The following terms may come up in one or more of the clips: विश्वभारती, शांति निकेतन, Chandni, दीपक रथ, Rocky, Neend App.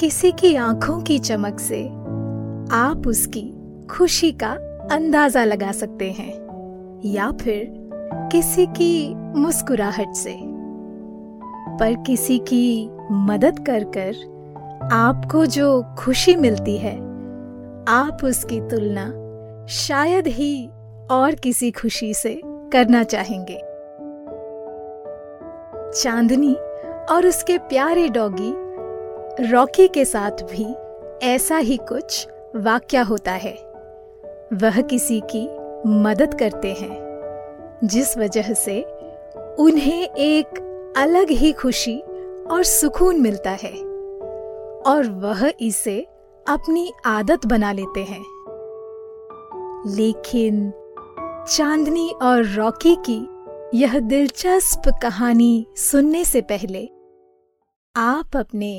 किसी की आंखों की चमक से आप उसकी खुशी का अंदाजा लगा सकते हैं या फिर किसी की मुस्कुराहट से, पर किसी की मदद कर आपको जो खुशी मिलती है आप उसकी तुलना शायद ही और किसी खुशी से करना चाहेंगे। चांदनी और उसके प्यारे डॉगी रॉकी के साथ भी ऐसा ही कुछ वाकया होता है। वह किसी की मदद करते हैं जिस वजह से उन्हें एक अलग ही खुशी और सुकून मिलता है और वह इसे अपनी आदत बना लेते हैं। लेकिन चांदनी और रॉकी की यह दिलचस्प कहानी सुनने से पहले आप अपने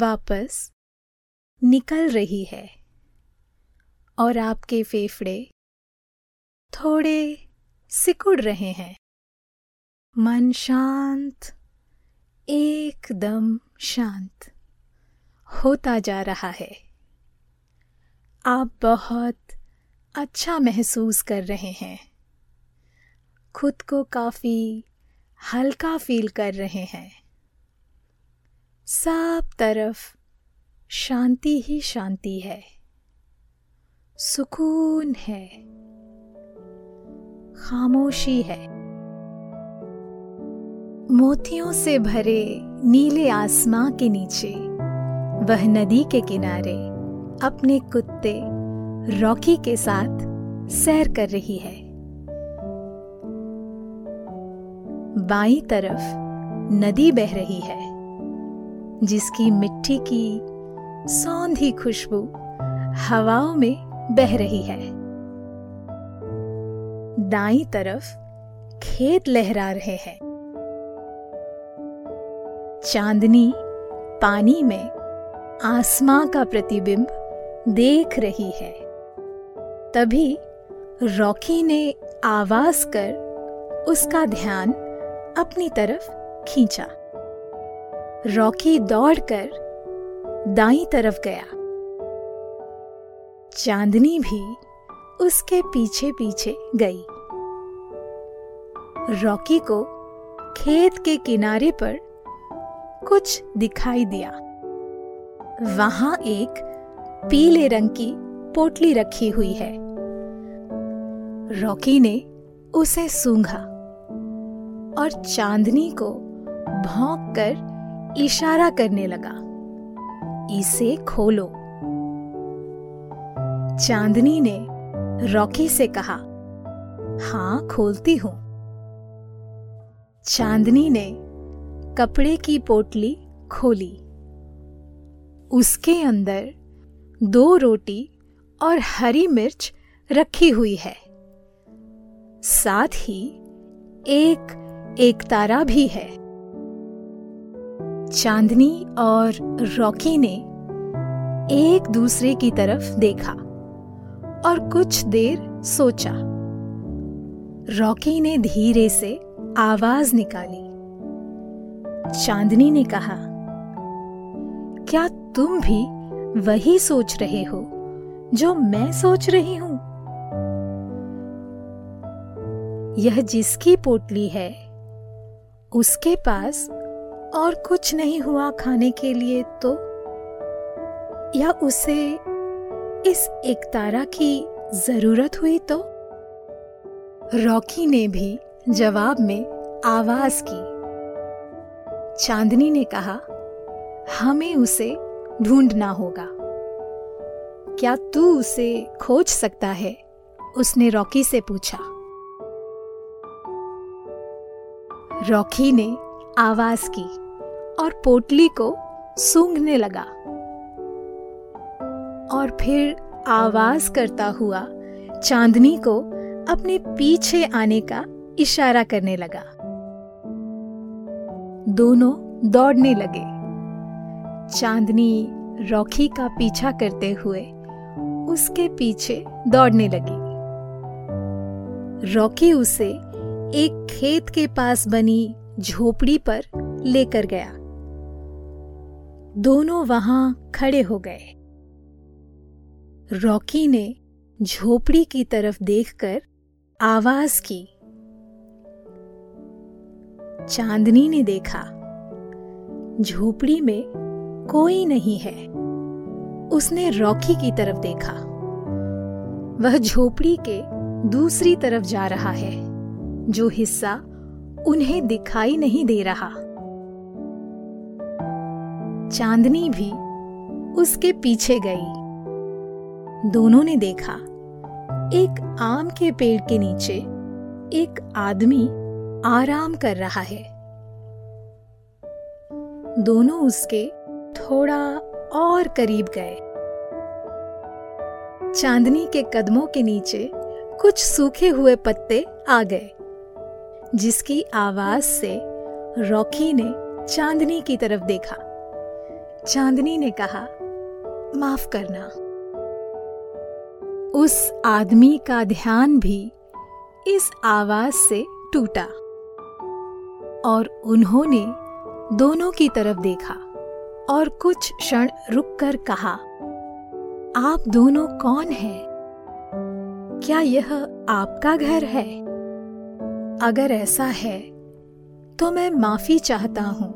वापस निकल रही है और आपके फेफड़े थोड़े सिकुड़ रहे हैं। मन शांत, एकदम शांत होता जा रहा है। आप बहुत अच्छा महसूस कर रहे हैं, खुद को काफ़ी हल्का फील कर रहे हैं। सब तरफ शांति ही शांति है, सुकून है, खामोशी है। मोतियों से भरे नीले आसमां के नीचे वह नदी के किनारे अपने कुत्ते रॉकी के साथ सैर कर रही है। बाईं तरफ नदी बह रही है जिसकी मिट्टी की सौंधी खुशबू हवाओं में बह रही है। दाईं तरफ खेत लहरा रहे हैं। चांदनी पानी में आसमां का प्रतिबिंब देख रही है। तभी रॉकी ने आवाज कर उसका ध्यान अपनी तरफ खींचा। रॉकी दौड़कर दाईं तरफ गया। चांदनी भी उसके पीछे पीछे गई। रॉकी को खेत के किनारे पर कुछ दिखाई दिया। वहां एक पीले रंग की पोटली रखी हुई है। रॉकी ने उसे सूंघा और चांदनी को भौंक कर इशारा करने लगा, इसे खोलो। चांदनी ने रॉकी से कहा, हाँ खोलती हूं। चांदनी ने कपड़े की पोटली खोली। उसके अंदर 2 रोटी और हरी मिर्च रखी हुई है, साथ ही एक तारा भी है। चांदनी और रॉकी ने एक दूसरे की तरफ देखा और कुछ देर सोचा। रॉकी ने धीरे से आवाज निकाली। चांदनी ने कहा, क्या तुम भी वही सोच रहे हो जो मैं सोच रही हूं? यह जिसकी पोटली है उसके पास और कुछ नहीं हुआ खाने के लिए, तो या उसे इस एक तारा की जरूरत हुई तो? रॉकी ने भी जवाब में आवाज की। चांदनी ने कहा, हमें उसे ढूंढना होगा। क्या तू उसे खोज सकता है? उसने रॉकी से पूछा। रॉकी ने आवाज की और पोटली को सूंघने लगा और फिर आवाज करता हुआ चांदनी को अपने पीछे आने का इशारा करने लगा। दोनों दौड़ने लगे। चांदनी रॉकी का पीछा करते हुए उसके पीछे दौड़ने लगी। रॉकी उसे एक खेत के पास बनी झोपड़ी पर लेकर गया। दोनों वहां खड़े हो गए। रॉकी ने झोपड़ी की तरफ देखकर आवाज की। चांदनी ने देखा, झोपड़ी में कोई नहीं है। उसने रॉकी की तरफ देखा, वह झोपड़ी के दूसरी तरफ जा रहा है, जो हिस्सा उन्हें दिखाई नहीं दे रहा। चांदनी भी उसके पीछे गई। दोनों ने देखा, एक आम के पेड़ के नीचे एक आदमी आराम कर रहा है। दोनों उसके थोड़ा और करीब गए। चांदनी के कदमों के नीचे कुछ सूखे हुए पत्ते आ गए, जिसकी आवाज से रॉकी ने चांदनी की तरफ देखा। चांदनी ने कहा, माफ करना। उस आदमी का ध्यान भी इस आवाज से टूटा और उन्होंने दोनों की तरफ देखा और कुछ क्षण रुककर कहा, आप दोनों कौन हैं? क्या यह आपका घर है? अगर ऐसा है तो मैं माफी चाहता हूं।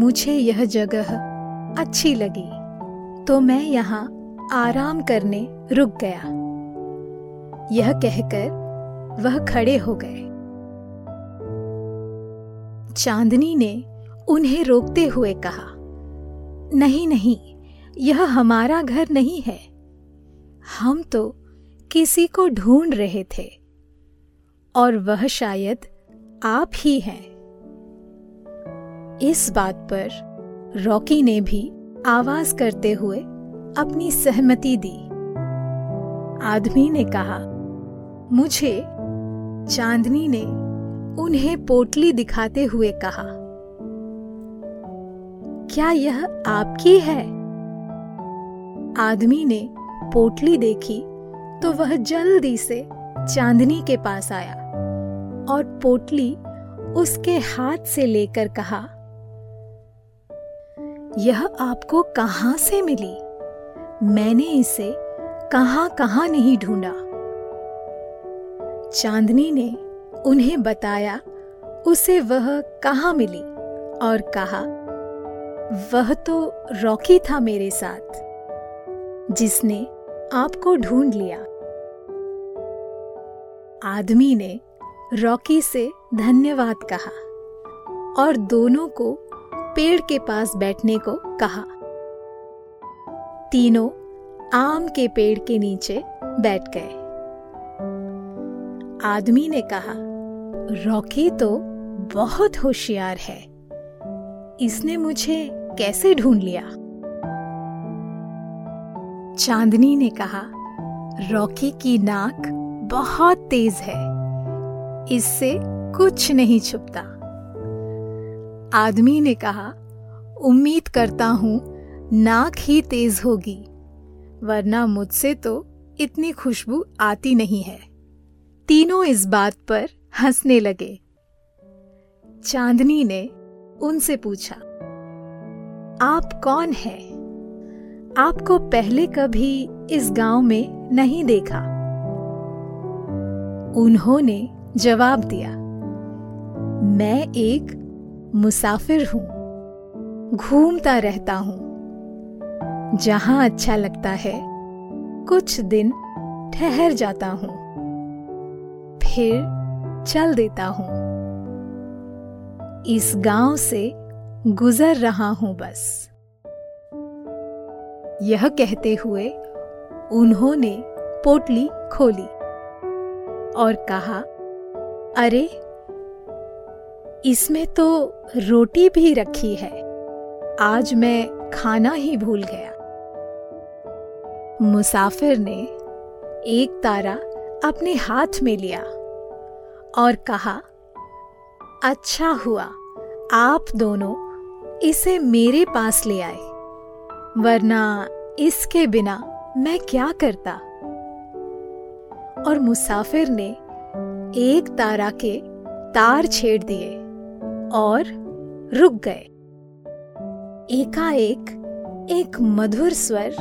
मुझे यह जगह अच्छी लगी तो मैं यहां आराम करने रुक गया। यह कहकर वह खड़े हो गए। चांदनी ने उन्हें रोकते हुए कहा, नहीं नहीं, यह हमारा घर नहीं है। हम तो किसी को ढूंढ रहे थे और वह शायद आप ही हैं। इस बात पर रॉकी ने भी आवाज करते हुए अपनी सहमति दी। आदमी ने कहा, मुझे, चांदनी ने उन्हें पोटली दिखाते हुए कहा, क्या यह आपकी है? आदमी ने पोटली देखी तो वह जल्दी से चांदनी के पास आया और पोटली उसके हाथ से लेकर कहा, यह आपको कहाँ से मिली? मैंने इसे कहाँ कहाँ नहीं ढूंढा। चांदनी ने उन्हें बताया उसे वह कहाँ मिली और कहा, वह तो रॉकी था मेरे साथ, जिसने आपको ढूंढ लिया। आदमी ने रॉकी से धन्यवाद कहा और दोनों को पेड़ के पास बैठने को कहा। तीनों आम के पेड़ के नीचे बैठ गए। आदमी ने कहा, रॉकी तो बहुत होशियार है, इसने मुझे कैसे ढूंढ लिया? चांदनी ने कहा, रॉकी की नाक बहुत तेज है, इससे कुछ नहीं छुपता। आदमी ने कहा, उम्मीद करता हूं नाक ही तेज होगी, वरना मुझसे तो इतनी खुशबू आती नहीं है। तीनों इस बात पर हंसने लगे। चांदनी ने उनसे पूछा, आप कौन है? आपको पहले कभी इस गांव में नहीं देखा। उन्होंने जवाब दिया, मैं एक मुसाफिर हूं, घूमता रहता हूं, जहां अच्छा लगता है कुछ दिन ठहर जाता हूं, फिर चल देता हूं। इस गांव से गुजर रहा हूं बस। यह कहते हुए उन्होंने पोटली खोली और कहा, अरे, इसमें तो रोटी भी रखी है, आज मैं खाना ही भूल गया। मुसाफिर ने एक तारा अपने हाथ में लिया और कहा, अच्छा हुआ आप दोनों इसे मेरे पास ले आए, वरना इसके बिना मैं क्या करता। और मुसाफिर ने एक तारा के तार छेड़ दिए और रुक गए। एकाएक एक मधुर स्वर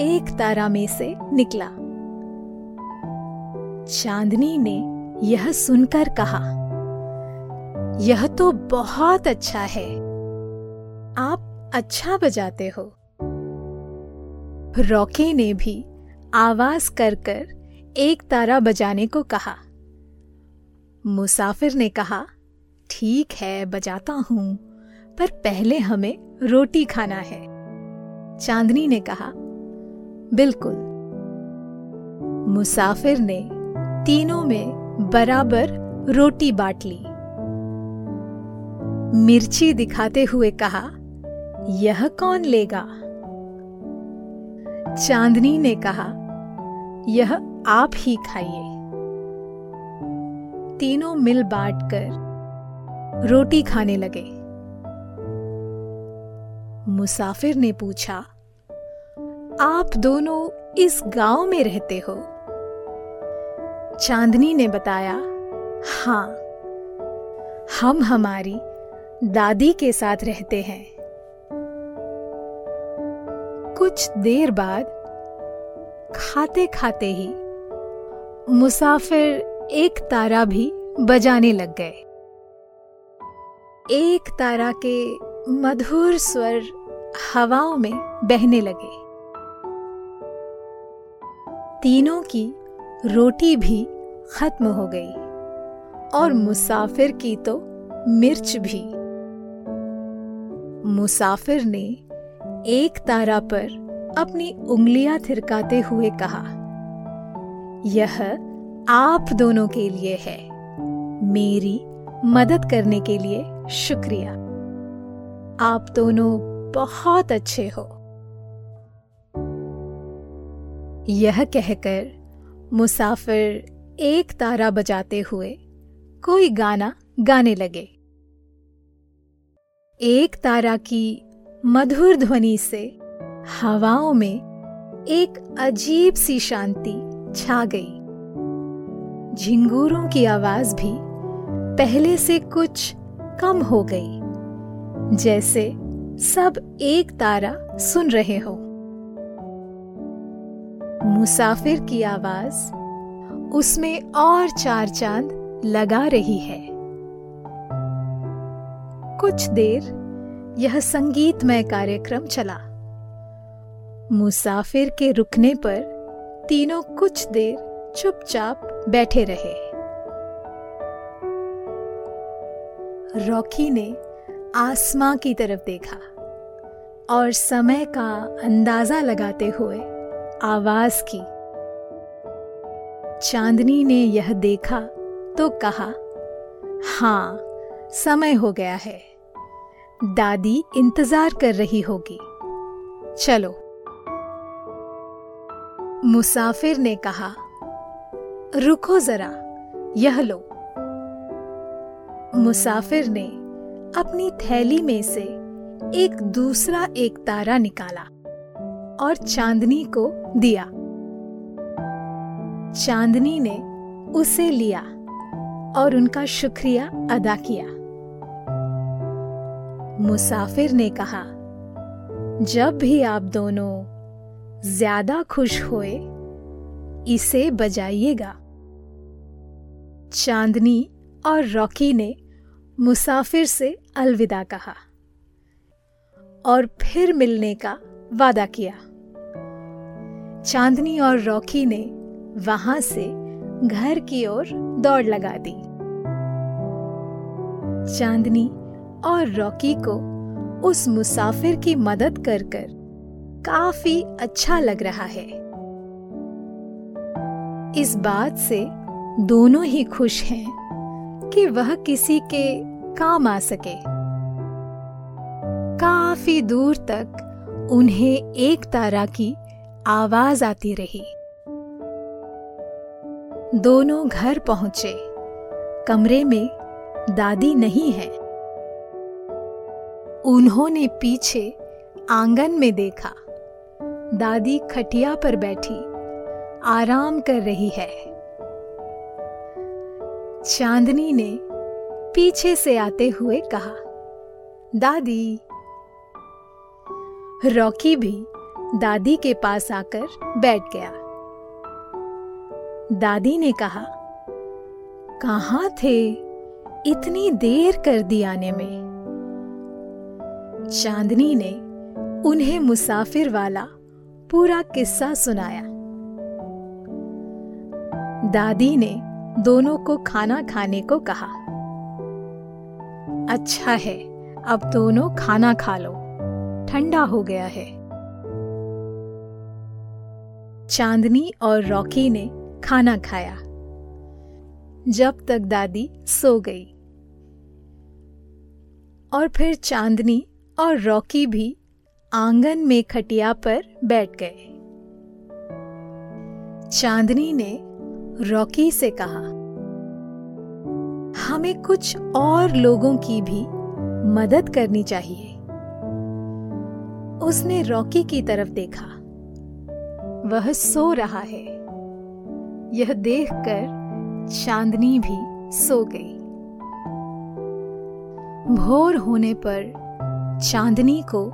एक तारा में से निकला। चांदनी ने यह सुनकर कहा, यह तो बहुत अच्छा है, आप अच्छा बजाते हो। रॉकी ने भी आवाज कर एक तारा बजाने को कहा। मुसाफिर ने कहा, ठीक है, बजाता हूं, पर पहले हमें रोटी खाना है। चांदनी ने कहा, बिल्कुल। मुसाफिर ने तीनों में बराबर रोटी बांट ली। मिर्ची दिखाते हुए कहा, यह कौन लेगा? चांदनी ने कहा, यह आप ही खाइए। तीनों मिल बांट कर रोटी खाने लगे। मुसाफिर ने पूछा, आप दोनों इस गांव में रहते हो? चांदनी ने बताया, हाँ, हम हमारी दादी के साथ रहते हैं। कुछ देर बाद खाते खाते ही मुसाफिर एक तारा भी बजाने लग गए। एक तारा के मधुर स्वर हवाओं में बहने लगे। तीनों की रोटी भी खत्म हो गई और मुसाफिर की तो मिर्च भी। मुसाफिर ने एक तारा पर अपनी उंगलियां थिरकाते हुए कहा, यह आप दोनों के लिए है, मेरी मदद करने के लिए शुक्रिया, आप दोनों बहुत अच्छे हो। यह कहकर मुसाफिर एक तारा बजाते हुए कोई गाना गाने लगे। एक तारा की मधुर ध्वनि से हवाओं में एक अजीब सी शांति छा गई। झिंगूरों की आवाज भी पहले से कुछ कम हो गई, जैसे सब एक तारा सुन रहे हो। मुसाफिर की आवाज उसमें और चार चांद लगा रही है। कुछ देर यह संगीतमय कार्यक्रम चला। मुसाफिर के रुकने पर तीनों कुछ देर चुपचाप बैठे रहे। रॉकी ने आसमां की तरफ देखा और समय का अंदाजा लगाते हुए आवाज की। चांदनी ने यह देखा तो कहा, हाँ, समय हो गया है, दादी इंतजार कर रही होगी, चलो। मुसाफिर ने कहा, रुको जरा, यह लो। मुसाफिर ने अपनी थैली में से एक दूसरा एक तारा निकाला और चांदनी को दिया। चांदनी ने उसे लिया और उनका शुक्रिया अदा किया। मुसाफिर ने कहा, जब भी आप दोनों ज्यादा खुश होए, इसे बजाइएगा। चांदनी और रॉकी ने मुसाफिर से अलविदा कहा और फिर मिलने का वादा किया। चांदनी और रॉकी ने वहां से घर की ओर दौड़ लगा दी। चांदनी और रॉकी को उस मुसाफिर की मदद कर काफी अच्छा लग रहा है। इस बात से दोनों ही खुश हैं कि वह किसी के काम आ सके। काफी दूर तक उन्हें एक तारा की आवाज आती रही। दोनों घर पहुंचे। कमरे में दादी नहीं है। उन्होंने पीछे आंगन में देखा, दादी खटिया पर बैठी आराम कर रही है। चांदनी ने पीछे से आते हुए कहा, दादी। रॉकी भी दादी के पास आकर बैठ गया। दादी ने कहा, कहाँ थे, इतनी देर कर दी आने में। चांदनी ने उन्हें मुसाफिर वाला पूरा किस्सा सुनाया। दादी ने दोनों को खाना खाने को कहा। अच्छा है, अब दोनों खाना खा लो, ठंडा हो गया है। चांदनी और रॉकी ने खाना खाया जब तक दादी सो गई, और फिर चांदनी और रॉकी भी आंगन में खटिया पर बैठ गए। चांदनी ने रॉकी से कहा, हमें कुछ और लोगों की भी मदद करनी चाहिए। उसने रॉकी की तरफ देखा, वह सो रहा है। यह देखकर चांदनी भी सो गई। भोर होने पर चांदनी को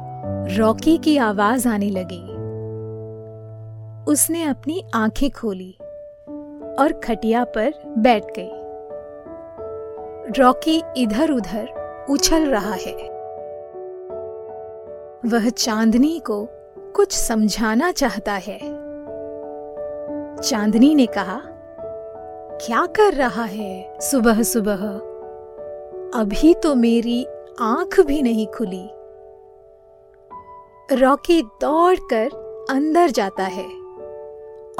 रॉकी की आवाज आने लगी। उसने अपनी आंखें खोली और खटिया पर बैठ गई। रॉकी इधर उधर उछल रहा है। वह चांदनी को कुछ समझाना चाहता है। चांदनी ने कहा, क्या कर रहा है सुबह सुबह, अभी तो मेरी आंख भी नहीं खुली। रॉकी दौड़कर अंदर जाता है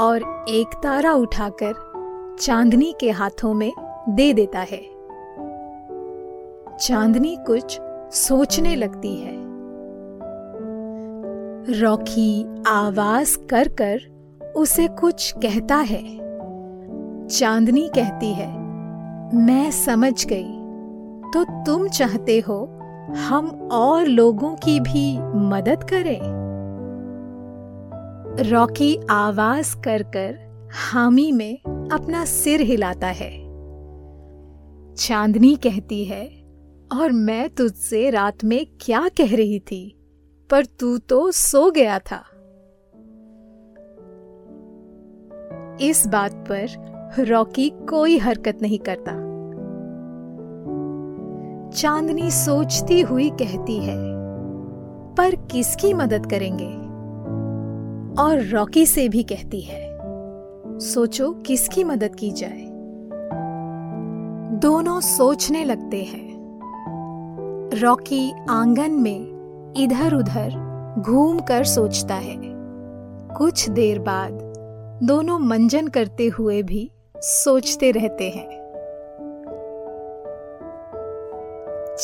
और एक तारा उठाकर चांदनी के हाथों में दे देता है। चांदनी कुछ सोचने लगती है। रॉकी आवाज कर उसे कुछ कहता है। चांदनी कहती है, मैं समझ गई, तो तुम चाहते हो हम और लोगों की भी मदद करें। रॉकी आवाज कर हामी में अपना सिर हिलाता है। चांदनी कहती है, और मैं तुझसे रात में क्या कह रही थी, पर तू तो सो गया था। इस बात पर रॉकी कोई हरकत नहीं करता। चांदनी सोचती हुई कहती है, पर किसकी मदद करेंगे? और रॉकी से भी कहती है, सोचो किसकी मदद की जाए। दोनों सोचने लगते हैं। रॉकी आंगन में इधर उधर घूम कर सोचता है। कुछ देर बाद दोनों मंजन करते हुए भी सोचते रहते हैं।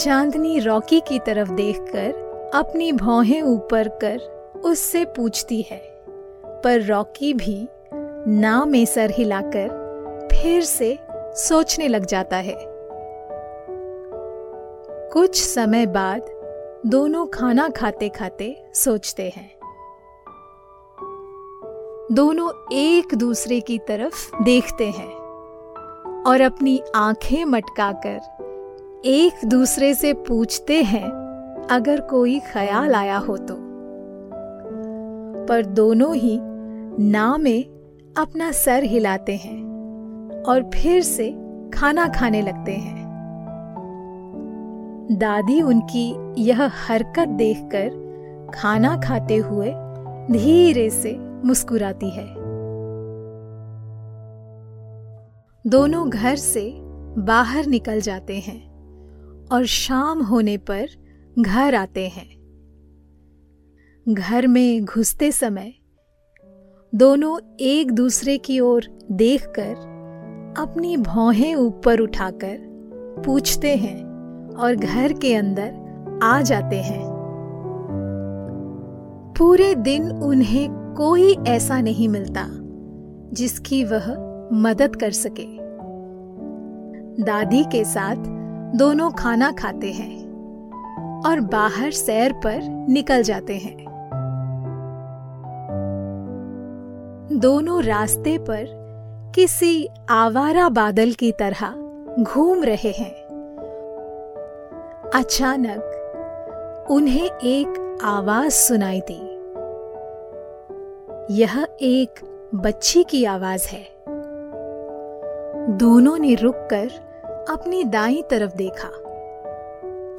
चांदनी रॉकी की तरफ देखकर अपनी भौहें ऊपर कर उससे पूछती है, पर रॉकी भी ना में सर हिलाकर फिर से सोचने लग जाता है। कुछ समय बाद दोनों खाना खाते खाते सोचते हैं। दोनों एक दूसरे की तरफ देखते हैं और अपनी आंखें मटकाकर एक दूसरे से पूछते हैं अगर कोई ख्याल आया हो तो, पर दोनों ही ना में अपना सर हिलाते हैं और फिर से खाना खाने लगते हैं। दादी उनकी यह हरकत देखकर खाना खाते हुए धीरे से मुस्कुराती है। दोनों घर से बाहर निकल जाते हैं और शाम होने पर घर आते हैं। घर में घुसते समय दोनों एक दूसरे की ओर देखकर अपनी भौहें ऊपर उठाकर पूछते हैं और घर के अंदर आ जाते हैं। पूरे दिन उन्हें कोई ऐसा नहीं मिलता जिसकी वह मदद कर सके। दादी के साथ दोनों खाना खाते हैं और बाहर सैर पर निकल जाते हैं। दोनों रास्ते पर किसी आवारा बादल की तरह घूम रहे हैं। अचानक उन्हें एक आवाज सुनाई दी। यह एक बच्ची की आवाज है। दोनों ने रुककर अपनी दाईं तरफ देखा।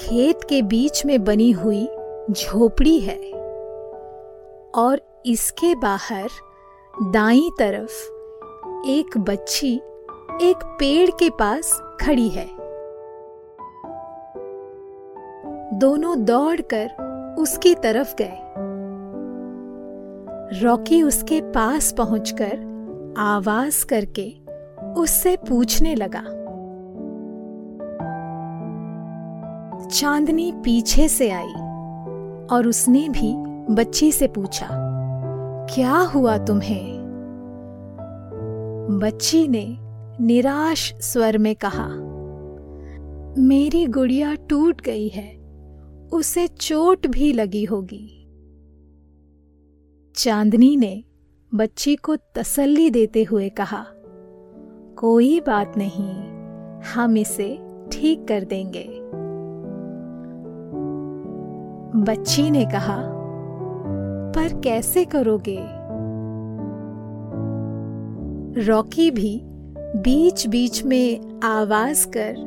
खेत के बीच में बनी हुई झोपड़ी है और इसके बाहर दाईं तरफ एक बच्ची एक पेड़ के पास खड़ी है। दोनों दौड़कर उसकी तरफ गए। रॉकी उसके पास पहुंचकर आवाज करके उससे पूछने लगा। चांदनी पीछे से आई और उसने भी बच्ची से पूछा, क्या हुआ तुम्हें? बच्ची ने निराश स्वर में कहा, मेरी गुड़िया टूट गई है, उसे चोट भी लगी होगी। चांदनी ने बच्ची को तसल्ली देते हुए कहा, कोई बात नहीं, हम इसे ठीक कर देंगे। बच्ची ने कहा, पर कैसे करोगे? रॉकी भी बीच बीच में आवाज कर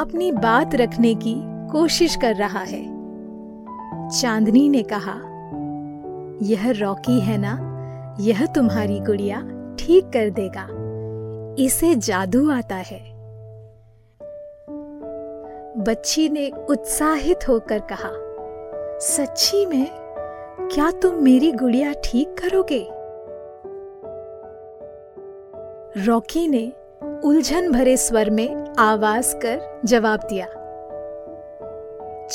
अपनी बात रखने की कोशिश कर रहा है। चांदनी ने कहा, यह रॉकी है ना, यह तुम्हारी गुड़िया ठीक कर देगा, इसे जादू आता है। बच्ची ने उत्साहित होकर कहा, सच्ची में? क्या तुम मेरी गुड़िया ठीक करोगे? रॉकी ने उलझन भरे स्वर में आवाज कर जवाब दिया।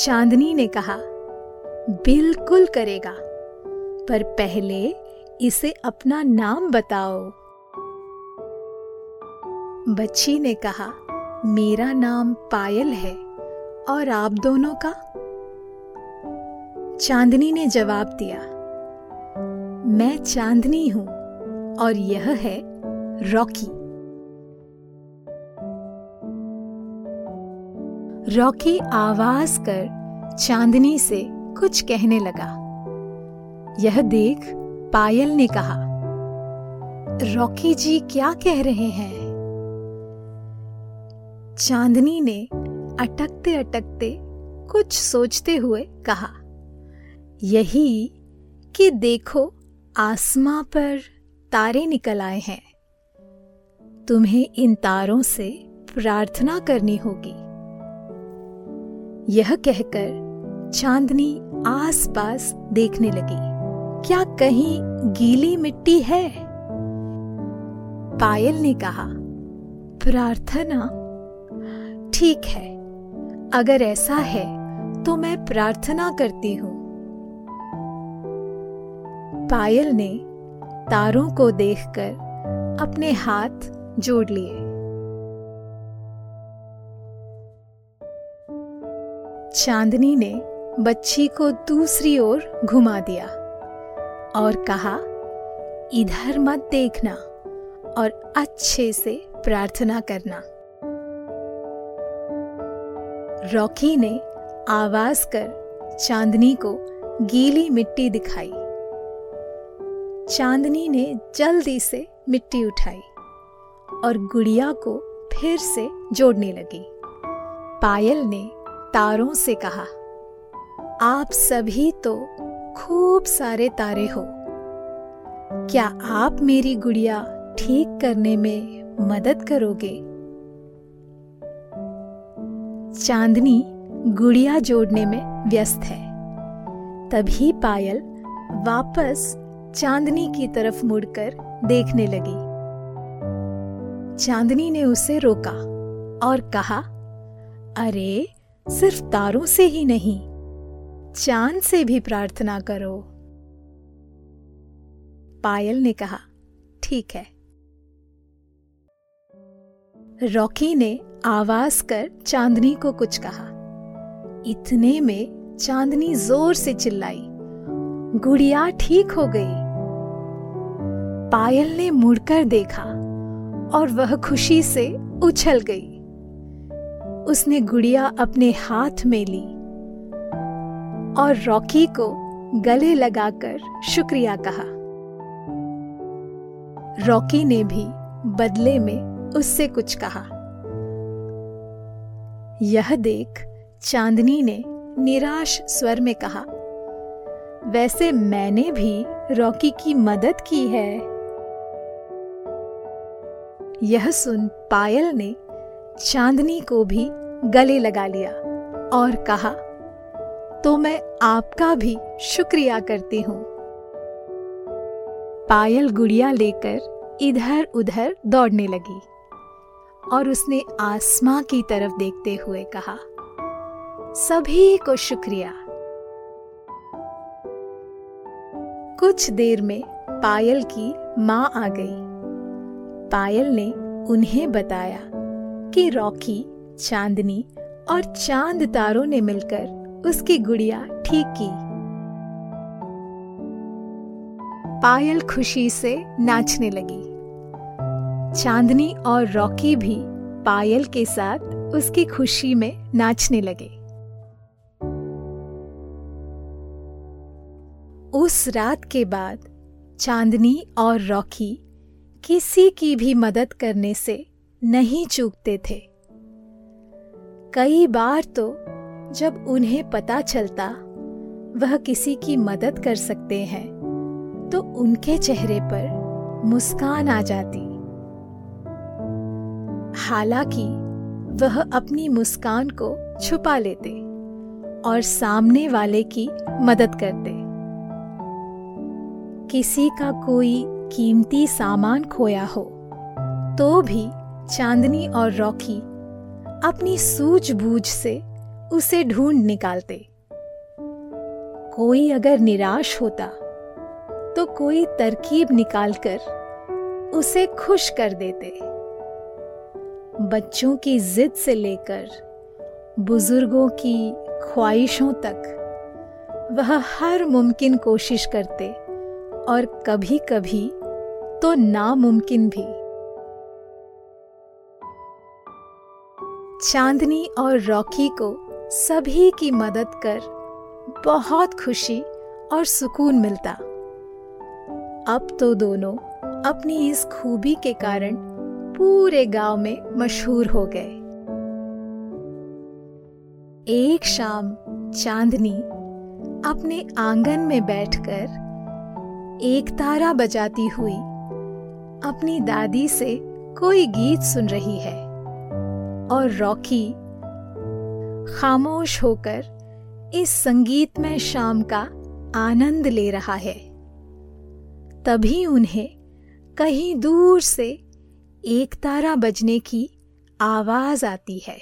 चांदनी ने कहा, बिल्कुल करेगा, पर पहले इसे अपना नाम बताओ। बच्ची ने कहा, मेरा नाम पायल है, और आप दोनों का? चांदनी ने जवाब दिया, मैं चांदनी हूं और यह है रॉकी। रॉकी आवाज कर चांदनी से कुछ कहने लगा। यह देख पायल ने कहा, रॉकी जी क्या कह रहे हैं? चांदनी ने अटकते अटकते कुछ सोचते हुए कहा, यही कि देखो आसमां पर तारे निकल आए हैं। तुम्हें इन तारों से प्रार्थना करनी होगी। यह कहकर चांदनी आसपास देखने लगी, क्या कहीं गीली मिट्टी है? पायल ने कहा, प्रार्थना? ठीक है, अगर ऐसा है तो मैं प्रार्थना करती हूँ। पायल ने तारों को देखकर अपने हाथ जोड़ लिए। चांदनी ने बच्ची को दूसरी ओर घुमा दिया और कहा, इधर मत देखना और अच्छे से प्रार्थना करना। रॉकी ने आवाज कर चांदनी को गीली मिट्टी दिखाई। चांदनी ने जल्दी से मिट्टी उठाई और गुड़िया को फिर से जोड़ने लगी। पायल ने तारों से कहा, आप सभी तो खूब सारे तारे हो, क्या आप मेरी गुड़िया ठीक करने में मदद करोगे? चांदनी गुड़िया जोड़ने में व्यस्त है। तभी पायल वापस चांदनी की तरफ मुड़कर देखने लगी। चांदनी ने उसे रोका और कहा, अरे सिर्फ तारों से ही नहीं, चांद से भी प्रार्थना करो। पायल ने कहा, ठीक है। रॉकी ने आवाज कर चांदनी को कुछ कहा। इतने में चांदनी जोर से चिल्लाई, गुड़िया ठीक हो गई। पायल ने मुड़कर देखा और वह खुशी से उछल गई। उसने गुड़िया अपने हाथ में ली और रॉकी को गले लगाकर शुक्रिया कहा। रॉकी ने भी बदले में उससे कुछ कहा। यह देख चांदनी ने निराश स्वर में कहा, वैसे मैंने भी रॉकी की मदद की है। यह सुन पायल ने चांदनी को भी गले लगा लिया और कहा, तो मैं आपका भी शुक्रिया करती हूँ। पायल गुड़िया लेकर इधर उधर दौड़ने लगी और उसने आसमां की तरफ देखते हुए कहा, सभी को शुक्रिया। कुछ देर में पायल की माँ आ गई। पायल ने उन्हें बताया कि रॉकी, चांदनी और चांद तारों ने मिलकर उसकी गुड़िया ठीक की। पायल खुशी से नाचने लगी। चांदनी और रॉकी भी पायल के साथ उसकी खुशी में नाचने लगे। उस रात के बाद चांदनी और रॉकी किसी की भी मदद करने से नहीं चूकते थे। कई बार तो जब उन्हें पता चलता वह किसी की मदद कर सकते हैं तो उनके चेहरे पर मुस्कान आ जाती। हालांकि वह अपनी मुस्कान को छुपा लेते और सामने वाले की मदद करते। किसी का कोई कीमती सामान खोया हो तो भी चांदनी और रॉकी अपनी सूझबूझ से उसे ढूंढ निकालते। कोई अगर निराश होता तो कोई तरकीब निकालकर उसे खुश कर देते। बच्चों की जिद से लेकर बुजुर्गों की ख्वाहिशों तक वह हर मुमकिन कोशिश करते और कभी कभी तो नामुमकिन भी। चांदनी और रॉकी को सभी की मदद कर बहुत खुशी और सुकून मिलता। अब तो दोनों अपनी इस खूबी के कारण पूरे गांव में मशहूर हो गए। एक शाम चांदनी अपने आंगन में बैठकर एक तारा बजाती हुई अपनी दादी से कोई गीत सुन रही है और रॉकी खामोश होकर इस संगीत में शाम का आनंद ले रहा है। तभी उन्हें कहीं दूर से एक तारा बजने की आवाज आती है।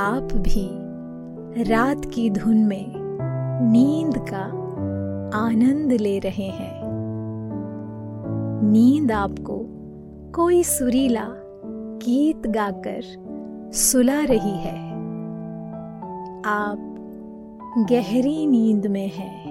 आप भी रात की धुन में नींद का आनंद ले रहे हैं। नींद आपको कोई सुरीला गीत गाकर सुला रही है। आप गहरी नींद में हैं।